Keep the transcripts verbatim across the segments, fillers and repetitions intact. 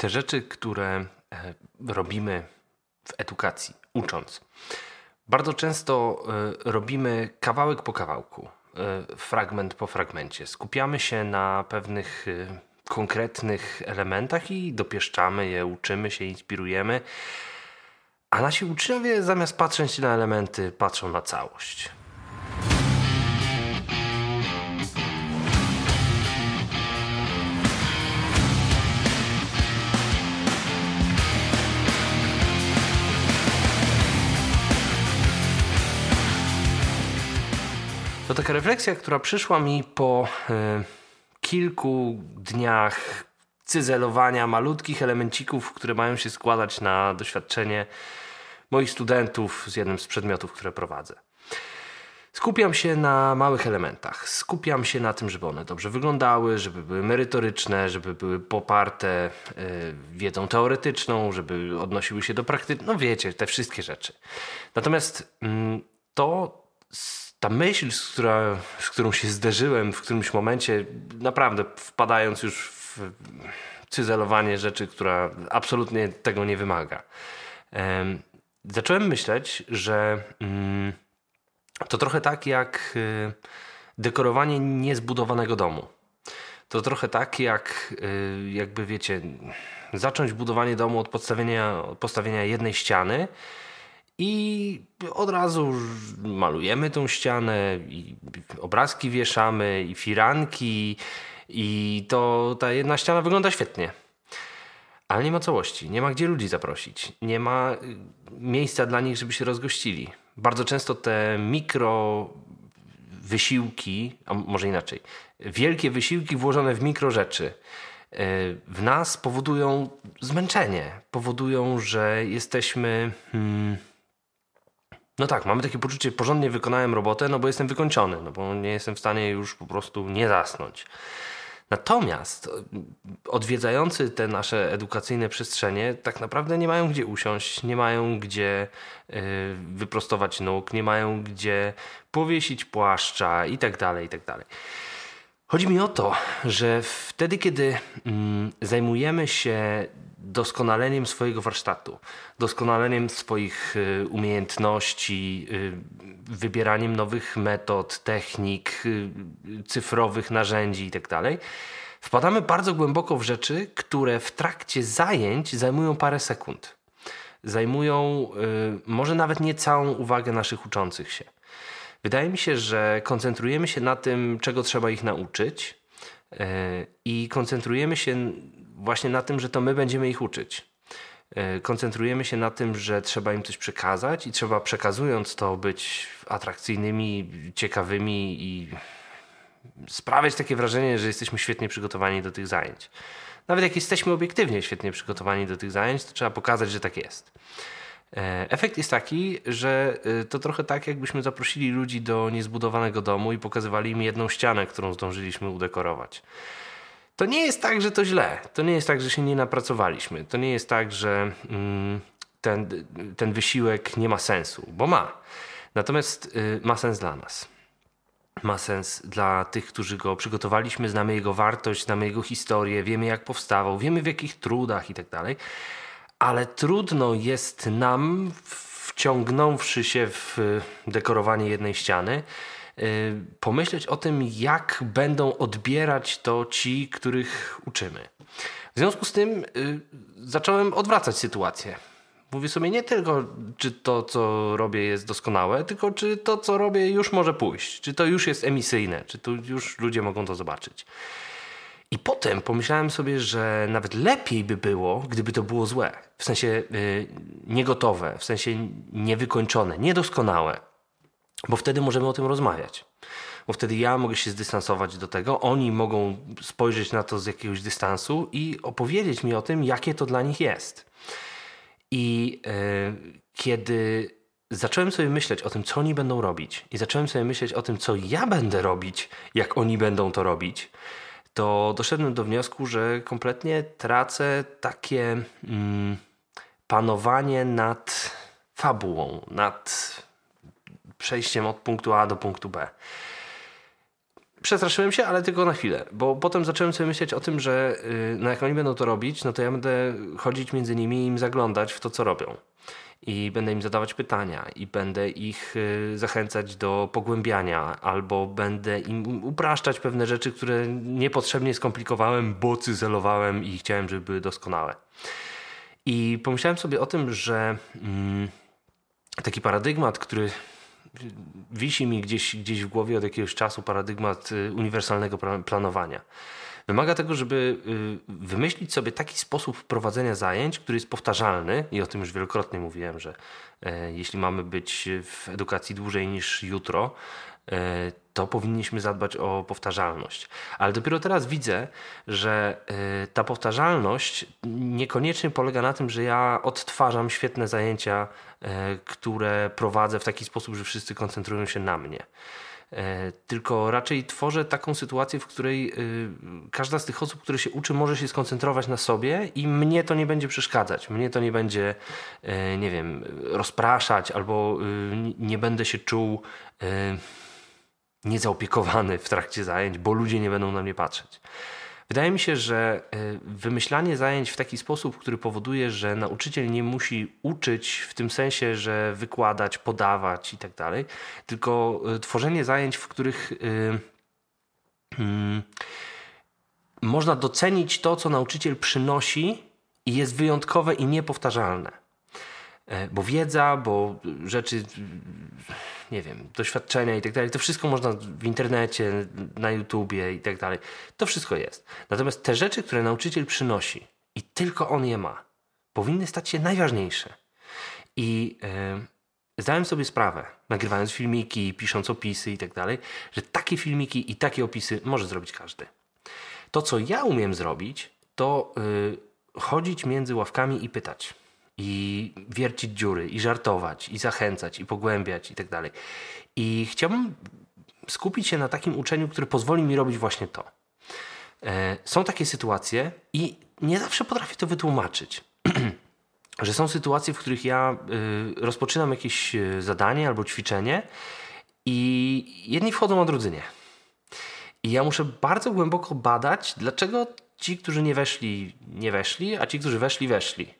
te rzeczy, które robimy w edukacji, ucząc, bardzo często robimy kawałek po kawałku, fragment po fragmencie. Skupiamy się na pewnych konkretnych elementach i dopieszczamy je, uczymy się, inspirujemy. A nasi uczniowie, zamiast patrzeć na elementy, patrzą na całość. To taka refleksja, która przyszła mi po y, kilku dniach cyzelowania malutkich elemencików, które mają się składać na doświadczenie moich studentów z jednym z przedmiotów, które prowadzę. Skupiam się na małych elementach. Skupiam się na tym, żeby one dobrze wyglądały, żeby były merytoryczne, żeby były poparte yy, wiedzą teoretyczną, żeby odnosiły się do praktyki. No wiecie, te wszystkie rzeczy. Natomiast yy, to... Ta myśl, z, która, z którą się zderzyłem w którymś momencie, naprawdę wpadając już w cyzelowanie rzeczy, która absolutnie tego nie wymaga. Um, zacząłem myśleć, że um, to trochę tak jak um, dekorowanie niezbudowanego domu. To trochę tak jak, um, jakby wiecie, zacząć budowanie domu od podstawienia, od postawienia jednej ściany. I od razu malujemy tą ścianę, i obrazki wieszamy, i firanki, i to ta jedna ściana wygląda świetnie. Ale nie ma całości, nie ma gdzie ludzi zaprosić, nie ma miejsca dla nich, żeby się rozgościli. Bardzo często te mikro wysiłki, a może inaczej, wielkie wysiłki włożone w mikro rzeczy, w nas powodują zmęczenie, powodują, że jesteśmy... Hmm, No tak, mamy takie poczucie, porządnie wykonałem robotę, no bo jestem wykończony, no bo nie jestem w stanie już po prostu nie zasnąć. Natomiast odwiedzający te nasze edukacyjne przestrzenie tak naprawdę nie mają gdzie usiąść, nie mają gdzie y, wyprostować nóg, nie mają gdzie powiesić płaszcza i tak dalej, i tak dalej. Chodzi mi o to, że wtedy, kiedy mm, zajmujemy się doskonaleniem swojego warsztatu, doskonaleniem swoich y, umiejętności, y, wybieraniem nowych metod, technik, y, cyfrowych narzędzi itd., wpadamy bardzo głęboko w rzeczy, które w trakcie zajęć zajmują parę sekund. Zajmują y, może nawet nie całą uwagę naszych uczących się. Wydaje mi się, że koncentrujemy się na tym, czego trzeba ich nauczyć yy, i koncentrujemy się właśnie na tym, że to my będziemy ich uczyć. Yy, koncentrujemy się na tym, że trzeba im coś przekazać i trzeba, przekazując to, być atrakcyjnymi, ciekawymi i sprawiać takie wrażenie, że jesteśmy świetnie przygotowani do tych zajęć. Nawet jak jesteśmy obiektywnie świetnie przygotowani do tych zajęć, to trzeba pokazać, że tak jest. Efekt jest taki, że to trochę tak, jakbyśmy zaprosili ludzi do niezbudowanego domu i pokazywali im jedną ścianę, którą zdążyliśmy udekorować. To nie jest tak, że to źle. To nie jest tak, że się nie napracowaliśmy. To nie jest tak, że ten, ten wysiłek nie ma sensu, bo ma. Natomiast ma sens dla nas. Ma sens dla tych, którzy go przygotowaliśmy, znamy jego wartość, znamy jego historię, wiemy jak powstawał, wiemy w jakich trudach i tak dalej. Ale trudno jest nam, wciągnąwszy się w dekorowanie jednej ściany, pomyśleć o tym, jak będą odbierać to ci, których uczymy. W związku z tym zacząłem odwracać sytuację. Mówię sobie nie tylko, czy to, co robię, jest doskonałe, tylko czy to, co robię, już może pójść, czy to już jest emisyjne, czy to już ludzie mogą to zobaczyć. I potem pomyślałem sobie, że nawet lepiej by było, gdyby to było złe. W sensie yy, niegotowe, w sensie niewykończone, niedoskonałe. Bo wtedy możemy o tym rozmawiać. Bo wtedy ja mogę się zdystansować do tego, oni mogą spojrzeć na to z jakiegoś dystansu i opowiedzieć mi o tym, jakie to dla nich jest. I yy, kiedy zacząłem sobie myśleć o tym, co oni będą robić i zacząłem sobie myśleć o tym, co ja będę robić, jak oni będą to robić, to doszedłem do wniosku, że kompletnie tracę takie mm, panowanie nad fabułą, nad przejściem od punktu A do punktu B. Przestraszyłem się, ale tylko na chwilę, bo potem zacząłem sobie myśleć o tym, że no jak oni będą to robić, no to ja będę chodzić między nimi i im zaglądać w to, co robią. I będę im zadawać pytania i będę ich zachęcać do pogłębiania albo będę im upraszczać pewne rzeczy, które niepotrzebnie skomplikowałem, bo cyzelowałem i chciałem, żeby były doskonałe. I pomyślałem sobie o tym, że mm, taki paradygmat, który wisi mi gdzieś, gdzieś w głowie od jakiegoś czasu, paradygmat uniwersalnego planowania. Wymaga tego, żeby wymyślić sobie taki sposób prowadzenia zajęć, który jest powtarzalny i o tym już wielokrotnie mówiłem, że jeśli mamy być w edukacji dłużej niż jutro, to powinniśmy zadbać o powtarzalność. Ale dopiero teraz widzę, że ta powtarzalność niekoniecznie polega na tym, że ja odtwarzam świetne zajęcia, które prowadzę w taki sposób, że wszyscy koncentrują się na mnie. Tylko raczej tworzę taką sytuację, w której każda z tych osób, które się uczy, może się skoncentrować na sobie i mnie to nie będzie przeszkadzać. Mnie to nie będzie, nie wiem, rozpraszać albo nie będę się czuł niezaopiekowany w trakcie zajęć, bo ludzie nie będą na mnie patrzeć. Wydaje mi się, że wymyślanie zajęć w taki sposób, który powoduje, że nauczyciel nie musi uczyć w tym sensie, że wykładać, podawać i tak dalej, tylko tworzenie zajęć, w których yy, yy, można docenić to, co nauczyciel przynosi i jest wyjątkowe i niepowtarzalne. Bo wiedza, bo rzeczy, nie wiem, doświadczenia i tak dalej, to wszystko można w internecie, na YouTubie i tak dalej. To wszystko jest. Natomiast te rzeczy, które nauczyciel przynosi i tylko on je ma, powinny stać się najważniejsze. I yy, zdałem sobie sprawę, nagrywając filmiki, pisząc opisy i tak dalej, że takie filmiki i takie opisy może zrobić każdy. To, co ja umiem zrobić, to yy, chodzić między ławkami i pytać. I wiercić dziury, i żartować, i zachęcać, i pogłębiać, i tak dalej. I chciałbym skupić się na takim uczeniu, który pozwoli mi robić właśnie to. Są takie sytuacje i nie zawsze potrafię to wytłumaczyć, że są sytuacje, w których ja rozpoczynam jakieś zadanie albo ćwiczenie i jedni wchodzą, a drudzy nie. I ja muszę bardzo głęboko badać, dlaczego ci, którzy nie weszli, nie weszli, a ci, którzy weszli, weszli.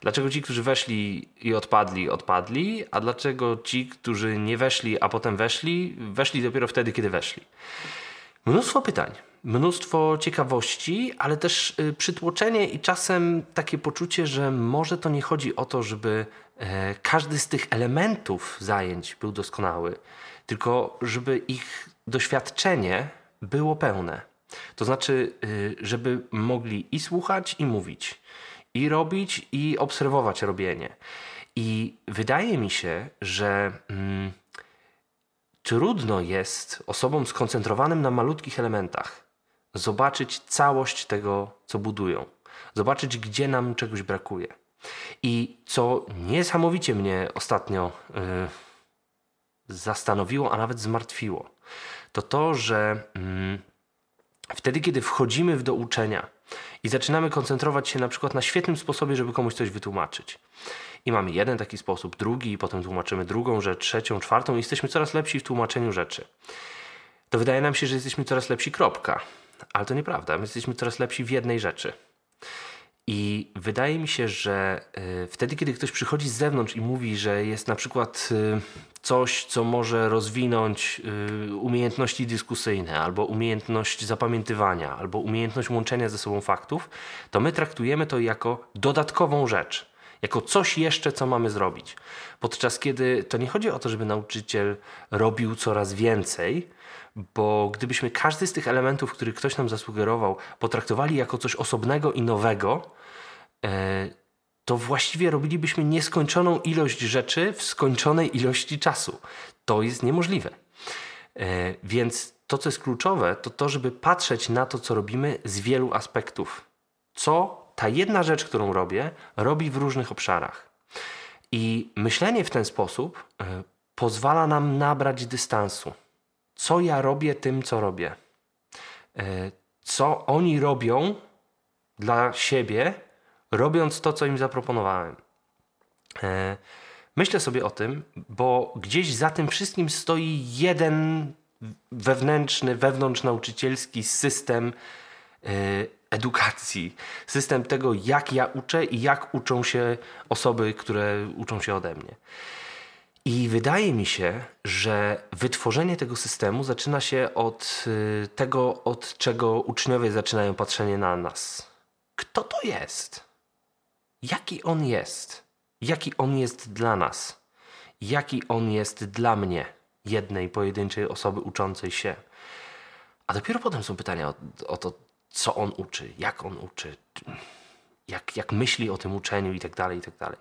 Dlaczego ci, którzy weszli i odpadli, odpadli, a dlaczego ci, którzy nie weszli, a potem weszli, weszli dopiero wtedy, kiedy weszli. Mnóstwo pytań, mnóstwo ciekawości, ale też przytłoczenie i czasem takie poczucie, że może to nie chodzi o to, żeby każdy z tych elementów zajęć był doskonały, tylko żeby ich doświadczenie było pełne. To znaczy, żeby mogli i słuchać, i mówić. I robić, i obserwować robienie. I wydaje mi się, że mm, trudno jest osobom skoncentrowanym na malutkich elementach zobaczyć całość tego, co budują. Zobaczyć, gdzie nam czegoś brakuje. I co niesamowicie mnie ostatnio yy, zastanowiło, a nawet zmartwiło, to to, że mm, wtedy, kiedy wchodzimy w do uczenia i zaczynamy koncentrować się na przykład na świetnym sposobie, żeby komuś coś wytłumaczyć. I mamy jeden taki sposób, drugi, i potem tłumaczymy drugą rzecz, trzecią, czwartą i jesteśmy coraz lepsi w tłumaczeniu rzeczy. To wydaje nam się, że jesteśmy coraz lepsi, kropka. Ale to nieprawda, my jesteśmy coraz lepsi w jednej rzeczy. I wydaje mi się, że wtedy, kiedy ktoś przychodzi z zewnątrz i mówi, że jest na przykład coś, co może rozwinąć umiejętności dyskusyjne, albo umiejętność zapamiętywania, albo umiejętność łączenia ze sobą faktów, to my traktujemy to jako dodatkową rzecz, jako coś jeszcze, co mamy zrobić. Podczas kiedy to nie chodzi o to, żeby nauczyciel robił coraz więcej, bo gdybyśmy każdy z tych elementów, który ktoś nam zasugerował, potraktowali jako coś osobnego i nowego, to właściwie robilibyśmy nieskończoną ilość rzeczy w skończonej ilości czasu. To jest niemożliwe. Więc to, co jest kluczowe, to to, żeby patrzeć na to, co robimy z wielu aspektów. Co ta jedna rzecz, którą robię, robi w różnych obszarach. I myślenie w ten sposób pozwala nam nabrać dystansu. Co ja robię tym, co robię? Co oni robią dla siebie, robiąc to, co im zaproponowałem? Myślę sobie o tym, bo gdzieś za tym wszystkim stoi jeden wewnętrzny, wewnątrznauczycielski system edukacji. System tego, jak ja uczę i jak uczą się osoby, które uczą się ode mnie. I wydaje mi się, że wytworzenie tego systemu zaczyna się od tego, od czego uczniowie zaczynają patrzenie na nas. Kto to jest? Jaki on jest? Jaki on jest dla nas? Jaki on jest dla mnie, jednej pojedynczej osoby uczącej się? A dopiero potem są pytania o, o to, co on uczy, jak on uczy, jak, jak myśli o tym uczeniu i tak dalej, i tak dalej.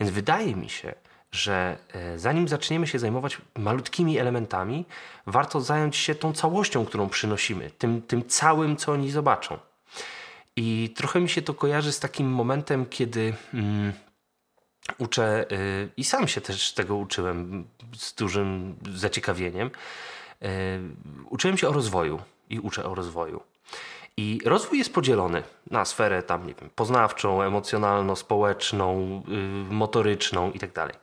Więc wydaje mi się, że zanim zaczniemy się zajmować malutkimi elementami, warto zająć się tą całością, którą przynosimy, tym, tym całym, co oni zobaczą. I trochę mi się to kojarzy z takim momentem, kiedy mm, uczę y, i sam się też tego uczyłem z dużym zaciekawieniem. Y, uczyłem się o rozwoju i uczę o rozwoju. I rozwój jest podzielony na sferę tam, nie wiem, poznawczą, emocjonalną, społeczną, yy, motoryczną i tak dalej.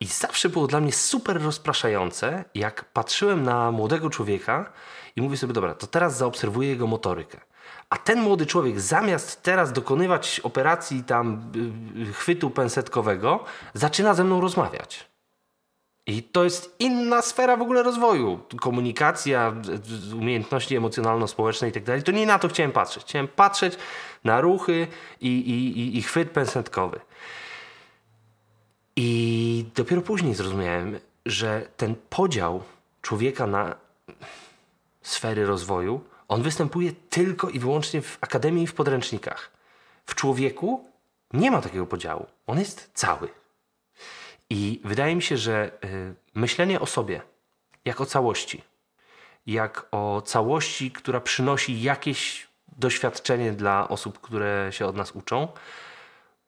I zawsze było dla mnie super rozpraszające, jak patrzyłem na młodego człowieka i mówię sobie, dobra, to teraz zaobserwuję jego motorykę. A ten młody człowiek zamiast teraz dokonywać operacji tam yy, chwytu pęsetkowego, zaczyna ze mną rozmawiać. I to jest inna sfera w ogóle rozwoju. Komunikacja, umiejętności emocjonalno-społeczne i tak dalej. To nie na to chciałem patrzeć. Chciałem patrzeć na ruchy i, i, i, i chwyt pęsnetkowy. I dopiero później zrozumiałem, że ten podział człowieka na sfery rozwoju, on występuje tylko i wyłącznie w akademii i w podręcznikach. W człowieku nie ma takiego podziału. On jest cały. I wydaje mi się, że y, myślenie o sobie jak o całości, jak o całości, która przynosi jakieś doświadczenie dla osób, które się od nas uczą,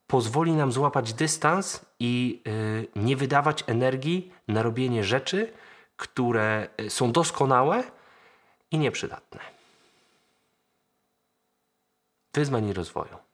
pozwoli nam złapać dystans i y, nie wydawać energii na robienie rzeczy, które są doskonałe i nieprzydatne. Wyzwań i rozwoju.